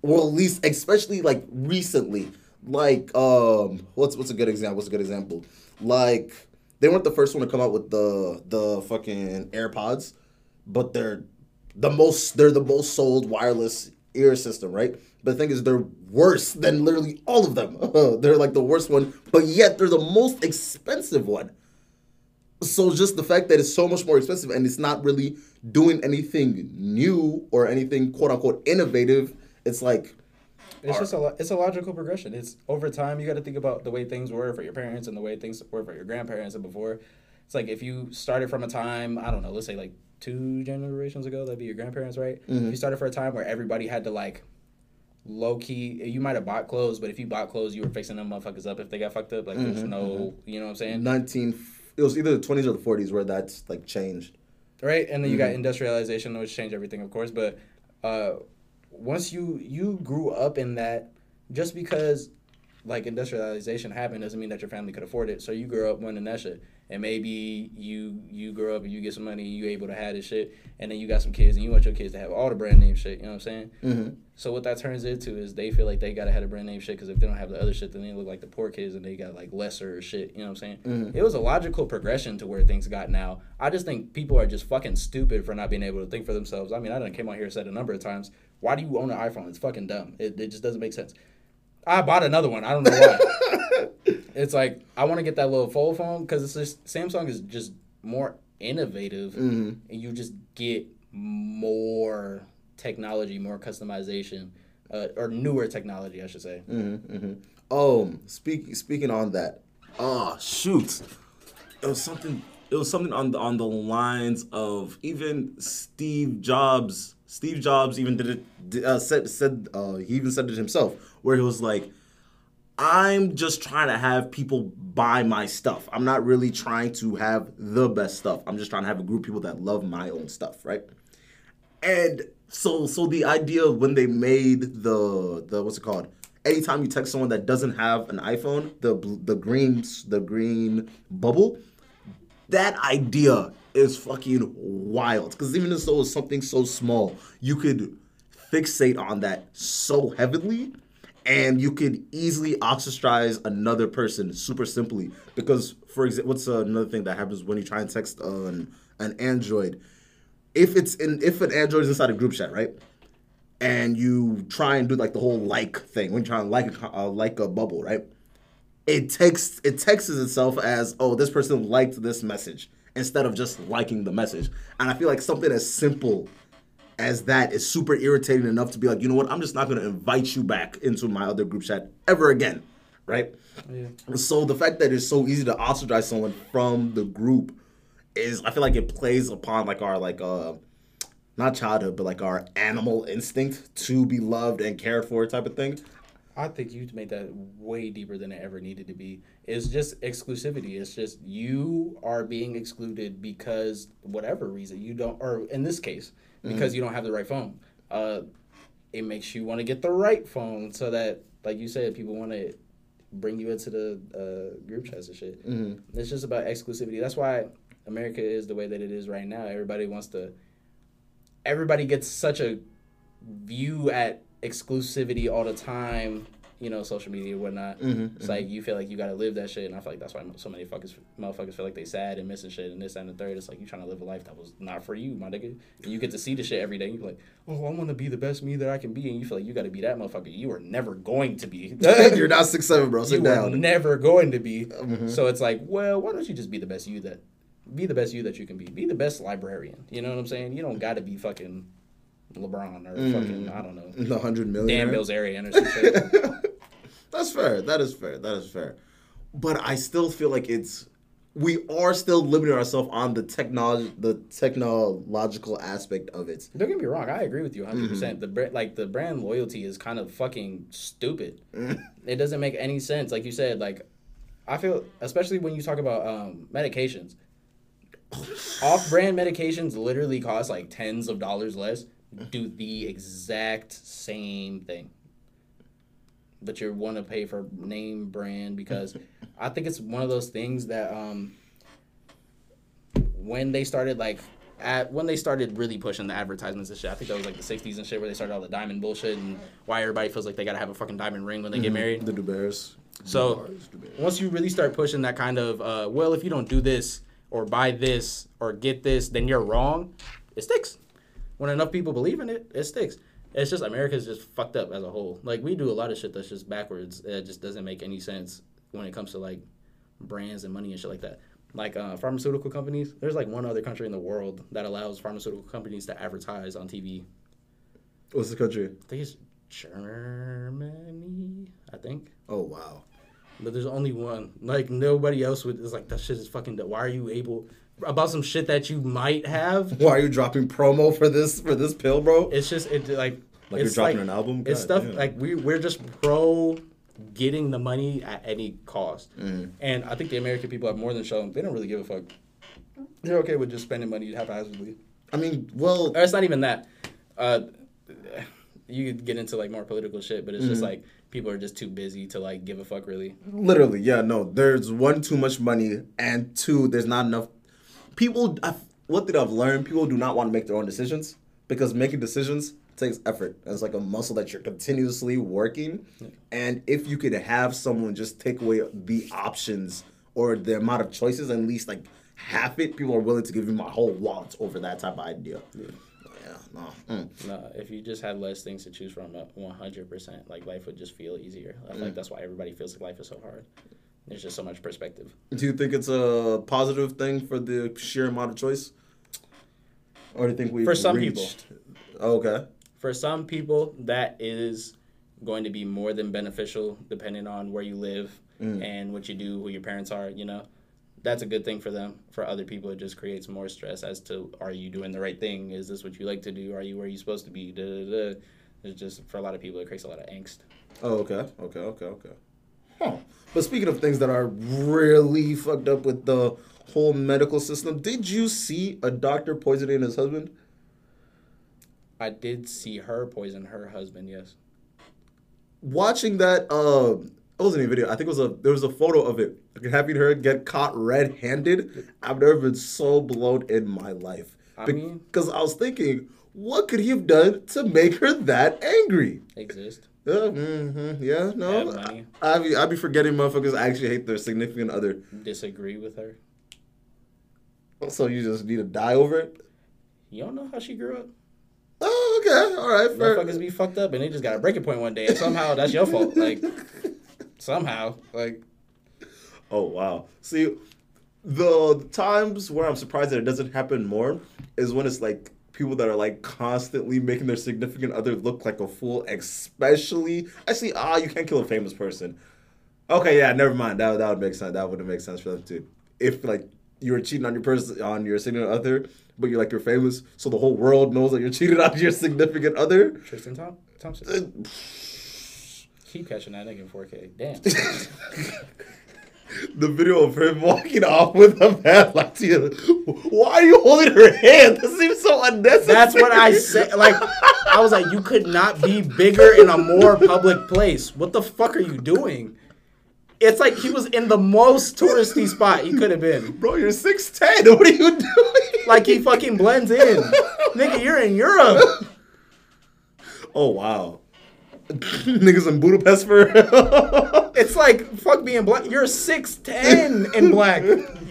Well, at least, especially like recently. Like, um, what's what's a good example? What's a good example? Like, they weren't the first one to come out with the the fucking AirPods. But they're the most they're the most sold wireless ear system, right? But the thing is, they're worse than literally all of them. They're like the worst one, but yet they're the most expensive one. So just the fact that it's so much more expensive and it's not really doing anything new or anything quote unquote innovative, it's like it's just a lo- it's a logical progression. It's over time. You got to think about the way things were for your parents and the way things were for your grandparents and before. It's like if you started from a time, I don't know, let's say like two generations ago, that'd be your grandparents, right? Mm-hmm. If you started for a time where everybody had to like low key, you might have bought clothes, but if you bought clothes, you were fixing them motherfuckers up if they got fucked up. Like mm-hmm, there's no, mm-hmm. You know what I'm saying? Nineteen, it was either the twenties or the forties where that's like changed, right? And then mm-hmm. You got industrialization, which changed everything, of course. But uh, once you you grew up in that, just because like industrialization happened doesn't mean that your family could afford it. So you grew up wanting that shit. And maybe you you grow up and you get some money, you able to have this shit, and then you got some kids and you want your kids to have all the brand name shit, you know what I'm saying? Mm-hmm. So what that turns into is they feel like they gotta have the brand name shit because if they don't have the other shit, then they look like the poor kids and they got like lesser shit, you know what I'm saying? Mm-hmm. It was a logical progression to where things got now. I just think people are just fucking stupid for not being able to think for themselves. I mean, I done came out here and said a number of times, why do you own an iPhone? It's fucking dumb. It, it just doesn't make sense. I bought another one. I don't know why. It's like, I want to get that little fold phone because it's just, Samsung is just more innovative mm-hmm. and you just get more technology, more customization, uh, or newer technology, I should say. Mm-hmm, mm-hmm. Oh, speak, speaking on that. Oh, shoot. It was something It was something on the, on the lines of even Steve Jobs. Steve Jobs even did it, uh, said, said uh, he even said it himself, where he was like, I'm just trying to have people buy my stuff. I'm not really trying to have the best stuff. I'm just trying to have a group of people that love my own stuff, right? And so so the idea of when they made the the what's it called? Anytime you text someone that doesn't have an iPhone, the the green the green bubble, that idea is fucking wild. Cuz even though it's something so small, you could fixate on that so heavily. And you could easily ostracize another person super simply because, for example, what's another thing that happens when you try and text on an Android? If it's in, if an Android is inside a group chat, right? And you try and do like the whole like thing when you try and like a, uh, like a bubble, right? It texts it texts itself as, oh, this person liked this message instead of just liking the message. And I feel like something as simple as that is super irritating enough to be like, you know what, I'm just not going to invite you back into my other group chat ever again, right? Yeah. So the fact that it's so easy to ostracize someone from the group is, I feel like it plays upon like our, like, uh, not childhood, but like our animal instinct to be loved and cared for type of thing. I think you made that way deeper than it ever needed to be. It's just exclusivity. It's just you are being excluded because whatever reason you don't, or in this case, because mm-hmm. you don't have the right phone. Uh, it makes you want to get the right phone so that, like you said, people want to bring you into the uh, group chats and shit. Mm-hmm. It's just about exclusivity. That's why America is the way that it is right now. Everybody wants to, everybody gets such a view at exclusivity all the time, you know, social media and whatnot. Mm-hmm, it's mm-hmm. like you feel like you gotta live that shit, and I feel like that's why so many fuckers, motherfuckers feel like they sad and missing shit and this, that, and the third. It's like you trying to live a life that was not for you, my nigga. And you get to see the shit every day. You're like, oh, I want to be the best me that I can be, and you feel like you gotta be that motherfucker. You are never going to be. You're not six seven, bro. Sit you down. You are never going to be. Mm-hmm. So it's like, well, why don't you just be the best you that, be the best you that you can be. Be the best librarian. You know what I'm saying? You don't gotta be fucking LeBron or mm. fucking, I don't know. The one hundred million. Dan Bilzerian or something. That's fair. That is fair. That is fair. But I still feel like it's, we are still limiting ourselves on the technology, the technological aspect of it. Don't get me wrong. I agree with you one hundred percent. Mm-hmm. The Like, the brand loyalty is kind of fucking stupid. It doesn't make any sense. Like you said, like, I feel, especially when you talk about um, medications. Off-brand medications literally cost like tens of dollars less. Do the exact same thing, but you want to pay for name brand because I think it's one of those things that um, when they started like at when they started really pushing the advertisements and shit, I think that was like the sixties and shit where they started all the diamond bullshit and why everybody feels like they gotta have a fucking diamond ring when they mm-hmm. get married. The DeBeers. So DeBeers, DeBeers. Once you really start pushing that kind of uh, well, if you don't do this or buy this or get this, then you're wrong. It sticks. When enough people believe in it, it sticks. It's just America's just fucked up as a whole. Like, we do a lot of shit that's just backwards. It just doesn't make any sense when it comes to, like, brands and money and shit like that. Like, uh, pharmaceutical companies, there's, like, one other country in the world that allows pharmaceutical companies to advertise on T V. What's the country? I think it's Germany, I think. Oh, wow. But there's only one. Like, nobody else would. It's like, that shit is fucking dumb. Why are you able... About some shit that you might have. Why are you dropping promo for this for this pill, bro? It's just it like like it's you're dropping like, an album. God, it's stuff yeah. like we we're just pro getting the money at any cost, mm. and I think the American people have more than shown they don't really give a fuck. They're okay with just spending money haphazardly. I mean, well, or it's not even that. Uh, you could get into like more political shit, but it's mm-hmm. just like people are just too busy to like give a fuck really. Literally, yeah, no. There's one, too much money, and two, there's not enough. People, I've, what did I've learned? People do not want to make their own decisions because making decisions takes effort. It's like a muscle that you're continuously working. Yeah. And if you could have someone just take away the options or the amount of choices, at least like half it, people are willing to give you my whole wallet over that type of idea. Yeah, yeah no. Mm. No, if you just had less things to choose from, one hundred percent, like life would just feel easier. I feel mm. like that's why everybody feels like life is so hard. There's just so much perspective. Do you think it's a positive thing for the sheer amount of choice? Or do you think we've For some reached... people. Oh, okay. For some people, that is going to be more than beneficial depending on where you live mm. and what you do, who your parents are, you know. That's a good thing for them. For other people, it just creates more stress as to, are you doing the right thing? Is this what you like to do? Are you where you're supposed to be? Da, da, da. It's just, for a lot of people, it creates a lot of angst. Oh, okay. Okay, okay, okay. Huh. But speaking of things that are really fucked up with the whole medical system, did you see a doctor poisoning his husband? I did see her poison her husband, yes. Watching that, uh, it wasn't a video. I think it was a, there was a photo of it. Having her get caught red-handed, I've never been so blown in my life. I mean... Because I was thinking, what could he have done to make her that angry? Exist. Yeah, mm-hmm. yeah, no. I, I, be, I be forgetting motherfuckers I actually hate their significant other. Disagree with her. So you just need to die over it? You don't know how she grew up. Oh, okay. All right. Fair. Motherfuckers be fucked up and they just got a breaking point one day and somehow that's your fault. Like, somehow. Like. Oh, wow. See, the, the times where I'm surprised that it doesn't happen more is when it's like, people that are like constantly making their significant other look like a fool, especially. Actually, ah, you can't kill a famous person. Okay, yeah, never mind. That that would make sense. That wouldn't make sense for them to. If like you were cheating on your person, on your significant other, but you're like you're famous, so the whole world knows that you're cheating on your significant other. Tristan Thompson. keep catching that nigga in four K. Damn. The video of him walking off with a bad Latina. Why are you holding her hand? That seems so unnecessary. That's what I said. Like, I was like, you could not be bigger in a more public place. What the fuck are you doing? It's like he was in the most touristy spot he could have been. Bro, you're six ten. What are you doing? Like, he fucking blends in. Nigga, you're in Europe. Oh, wow. Niggas in Budapest for It's like, fuck being black. You're six ten in black.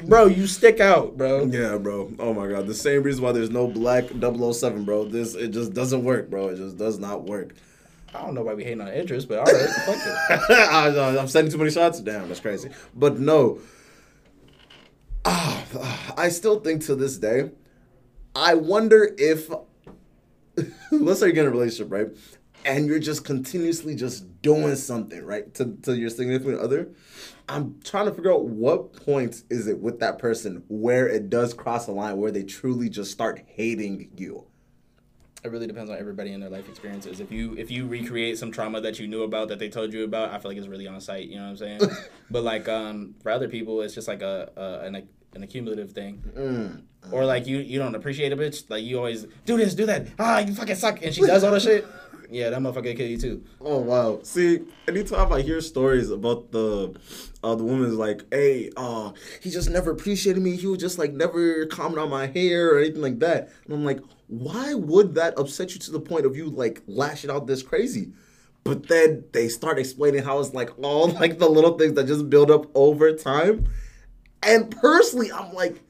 Bro, you stick out, bro. Yeah, bro. Oh, my God. The same reason why there's no black double oh seven, bro. This, it just doesn't work, bro. It just does not work. I don't know why we hating on interest, but all right, fuck it. I, I'm sending too many shots. Damn, that's crazy. But no, oh, I still think to this day, I wonder if, let's say you're in a relationship, right? And you're just continuously just doing something, right, to, to your significant other. I'm trying to figure out what point is it with that person where it does cross a line, where they truly just start hating you. It really depends on everybody and their life experiences. If you if you recreate some trauma that you knew about, that they told you about, I feel like it's really on site, you know what I'm saying? But, like, um, for other people, it's just like a, a an an accumulative thing. Mm. Or, like, you, you don't appreciate a bitch. Like, you always do this, do that. Ah, you fucking suck. And she does all that shit. Yeah, that motherfucker kill you too. Oh, wow. See, anytime I hear stories about the uh, the woman's like, hey, uh, he just never appreciated me. He would just, like, never comment on my hair or anything like that. And I'm like, why would that upset you to the point of you, like, lashing out this crazy? But then they start explaining how it's, like, all, like, the little things that just build up over time. And personally, I'm like,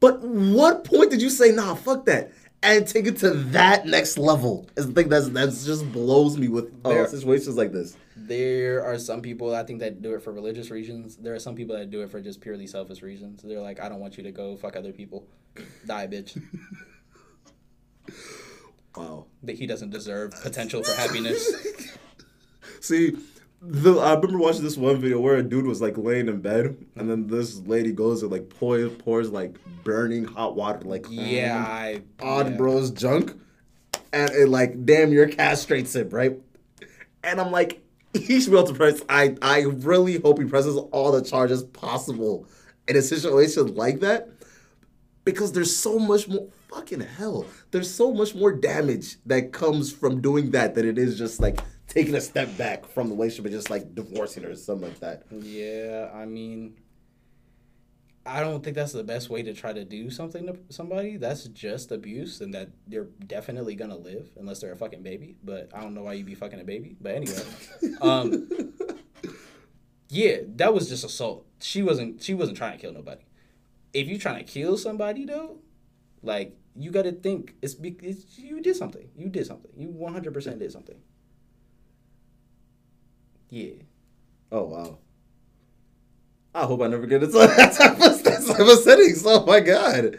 but what point did you say, nah, fuck that? And take it to that next level is the thing that's that's just blows me with uh, there, situations like this. There are some people, I think, that do it for religious reasons. There are some people that do it for just purely selfish reasons. They're like, I don't want you to go fuck other people. Die, bitch. Wow. That he doesn't deserve potential for happiness. See, the, I remember watching this one video where a dude was, like, laying in bed, and then this lady goes and, like, pours, pours like, burning hot water, like, yeah, I, odd yeah. bro's junk, and it, like, damn near castrates him, right? And I'm like, he should be able to press, I, I really hope he presses all the charges possible in a situation like that, because there's so much more, fucking hell, there's so much more damage that comes from doing that than it is just, like, taking a step back from the relationship and just, like, divorcing her or something like that. Yeah, I mean, I don't think that's the best way to try to do something to somebody. That's just abuse, and that they're definitely going to live unless they're a fucking baby. But I don't know why you'd be fucking a baby. But anyway. um, yeah, that was just assault. She wasn't, she wasn't trying to kill nobody. If you're trying to kill somebody, though, like, you got to think, it's, it's you did something. You did something. You one hundred percent did something. Yeah. Oh, wow. I hope I never get into that type of, that type of settings. Oh, my God.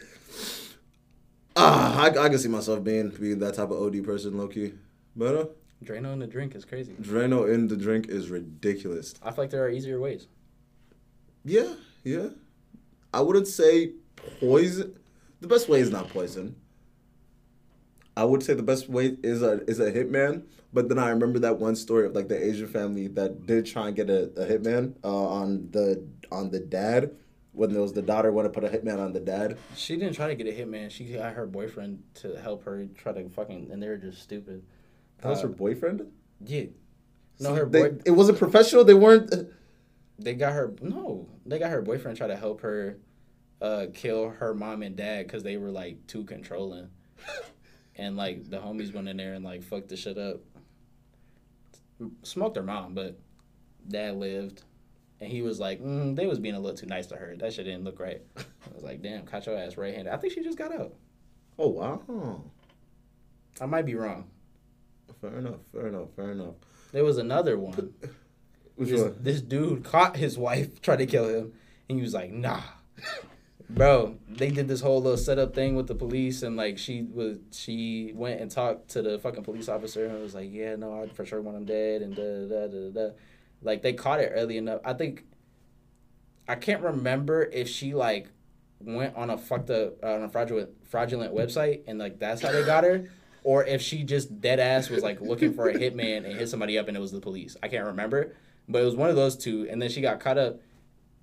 Ah, I, I can see myself being, being that type of O D person, low-key. But, uh, Drano in the drink is crazy. Drano in the drink is ridiculous. I feel like there are easier ways. Yeah, yeah. I wouldn't say poison. The best way is not poison. I would say the best way is a is a hitman, but then I remember that one story of, like, the Asian family that did try and get a, a hitman uh, on the on the dad when there was the daughter wanted to put a hitman on the dad. She didn't try to get a hitman. She got her boyfriend to help her try to fucking, and they were just stupid. That was uh, her boyfriend? Yeah. No, so her boy. They, it wasn't professional. They weren't. Uh, they got her. No, they got her boyfriend try to help her uh, kill her mom and dad because they were, like, too controlling. And, like, the homies went in there and, like, fucked the shit up. Smoked their mom, but dad lived. And he was like, mm, they was being a little too nice to her. That shit didn't look right. I was like, damn, caught your ass right-handed. I think she just got out. Oh, wow. I might be wrong. Fair enough, fair enough, fair enough. There was another one. Which this, one? This dude caught his wife, tried to kill him, and he was like, nah. Bro, they did this whole little setup thing with the police, and, like, she was she went and talked to the fucking police officer, and was like, yeah, no, I for sure want him dead, and da da da da da. Like, they caught it early enough. I think I can't remember if she, like, went on a fucked up uh, on a fraudulent fraudulent website, and, like, that's how they got her, or if she just dead ass was like looking for a hitman and hit somebody up and it was the police. I can't remember, but it was one of those two. And then she got caught up,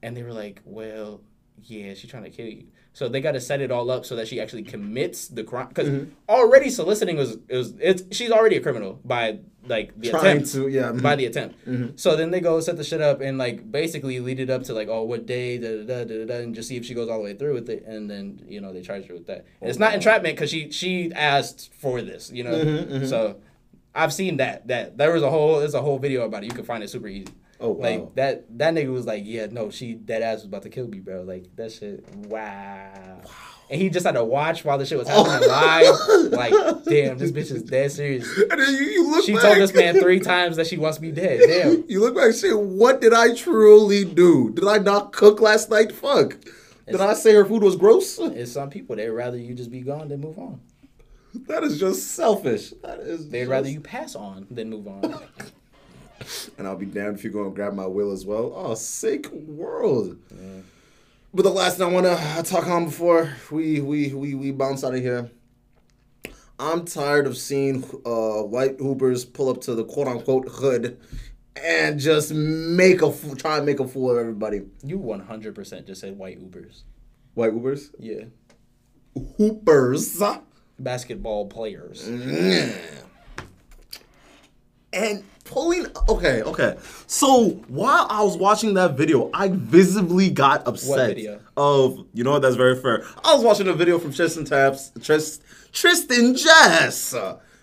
and they were like, "Well, yeah, she's trying to kill you." So they got to set it all up so that she actually commits the crime, because mm-hmm. already soliciting was it was it's she's already a criminal by like the Trying attempt to, yeah. by the attempt. Mm-hmm. So then they go set the shit up and like basically lead it up to like, oh, what day, da da da da da, and just see if she goes all the way through with it, and then you know they charge her with that. And it's not entrapment because she she asked for this, you know. Mm-hmm, mm-hmm. So I've seen that that there was a whole there's a whole video about it. You can find it super easy. Oh, wow. Like, that that nigga was like, yeah, no, she dead ass was about to kill me, bro. Like, that shit, wow. wow. And he just had to watch while the shit was happening oh. live. Like, damn, this bitch is dead serious. And then you, you look she back. She told this man three times that she wants me dead. Damn. You look back and say, what did I truly do? Did I not cook last night? Fuck. Did it's, I say her food was gross? It's some people, they'd rather you just be gone than move on. That is just selfish. That is. They'd just... rather you pass on than move on. And I'll be damned if you go and grab my will as well. Oh, sick world. Yeah. But the last thing I want to talk on before we, we, we, we bounce out of here. I'm tired of seeing uh, white hoopers pull up to the quote-unquote hood and just make a fool, try and make a fool of everybody. You one hundred percent just said white hoopers. White hoopers? Yeah. Hoopers. Basketball players. Mm. And... Pulling, okay, okay. So while I was watching that video, I visibly got upset. What video? Of, you know what, that's very fair. I was watching a video from Tristan Taps, Trist, Tristan Jazz,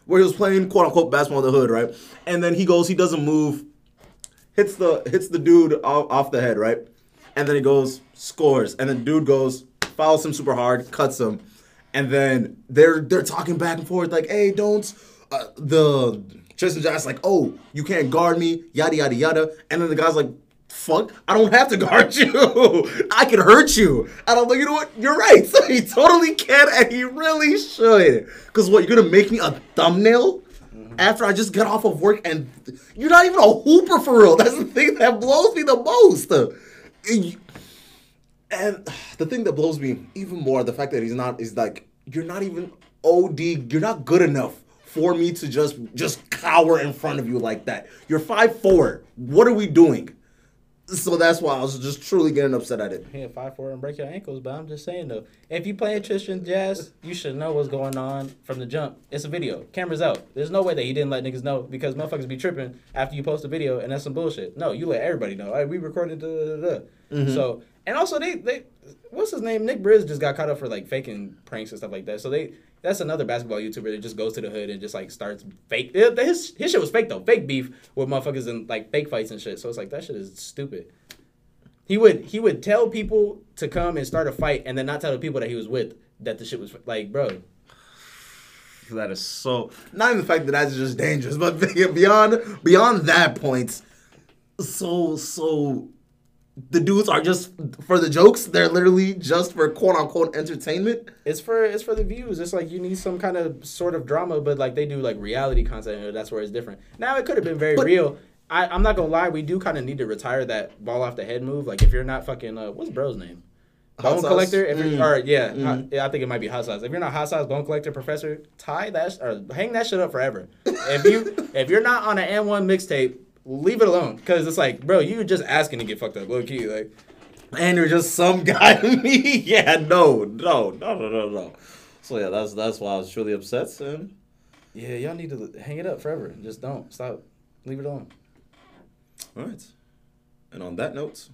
where he was playing quote unquote basketball in the hood, right? And then he goes, he doesn't move, hits the hits the dude off, off the head, right? And then he goes, scores, and the dude goes, fouls him super hard, cuts him, and then they're they're talking back and forth like, hey, don't uh, the Tristan Johnson's like, oh, you can't guard me, yada, yada, yada. And then the guy's like, fuck, I don't have to guard you. I can hurt you. And I'm like, you know what? You're right. So he totally can, and he really should. Because what, you're going to make me a thumbnail after I just get off of work? And you're not even a hooper for real. That's the thing that blows me the most. And the thing that blows me even more, the fact that he's not, is like, you're not even O D, you're not good enough for me to just just cower in front of you like that. You're five foot four. What are we doing? So that's why I was just truly getting upset at it. Yeah, five foot four and break your ankles, but I'm just saying, though, if you play Tristan Jazz, you should know what's going on from the jump. It's a video. Camera's out. There's no way that he didn't let niggas know, because motherfuckers be tripping after you post a video, and that's some bullshit. No, you let everybody know. All right, we recorded da-da-da-da. Mm-hmm. So, and also, they, they, what's his name? Nick Briz just got caught up for, like, faking pranks and stuff like that. So they... That's another basketball YouTuber that just goes to the hood and just, like, starts fake. His, his shit was fake, though. Fake beef with motherfuckers and, like, fake fights and shit. So it's like, that shit is stupid. He would he would tell people to come and start a fight and then not tell the people that he was with that the shit was, like, bro. That is so... Not even the fact that that's just dangerous, but beyond beyond that point, so, so... The dudes are just for the jokes. They're literally just for quote unquote entertainment. It's for it's for the views. It's like you need some kind of sort of drama, but like they do like reality content, and that's where it's different. Now it could have been very but, real. I, I'm not gonna lie, we do kind of need to retire that ball off the head move. Like if you're not fucking uh, what's bro's name? Bone Collector. If mm. or yeah, mm. I, yeah, I think it might be Hot Size. If you're not Hot Size, Bone Collector, Professor, tie that or hang that shit up forever. If you if you're not on an M one mixtape, leave it alone, because it's like, bro, you just asking to get fucked up, low key, like, and you're just some guy to me. Yeah, no, no, no, no, no, no. So yeah, that's that's why I was truly upset, son. Yeah, y'all need to hang it up forever. Just don't stop. Leave it alone. All right. And on that note.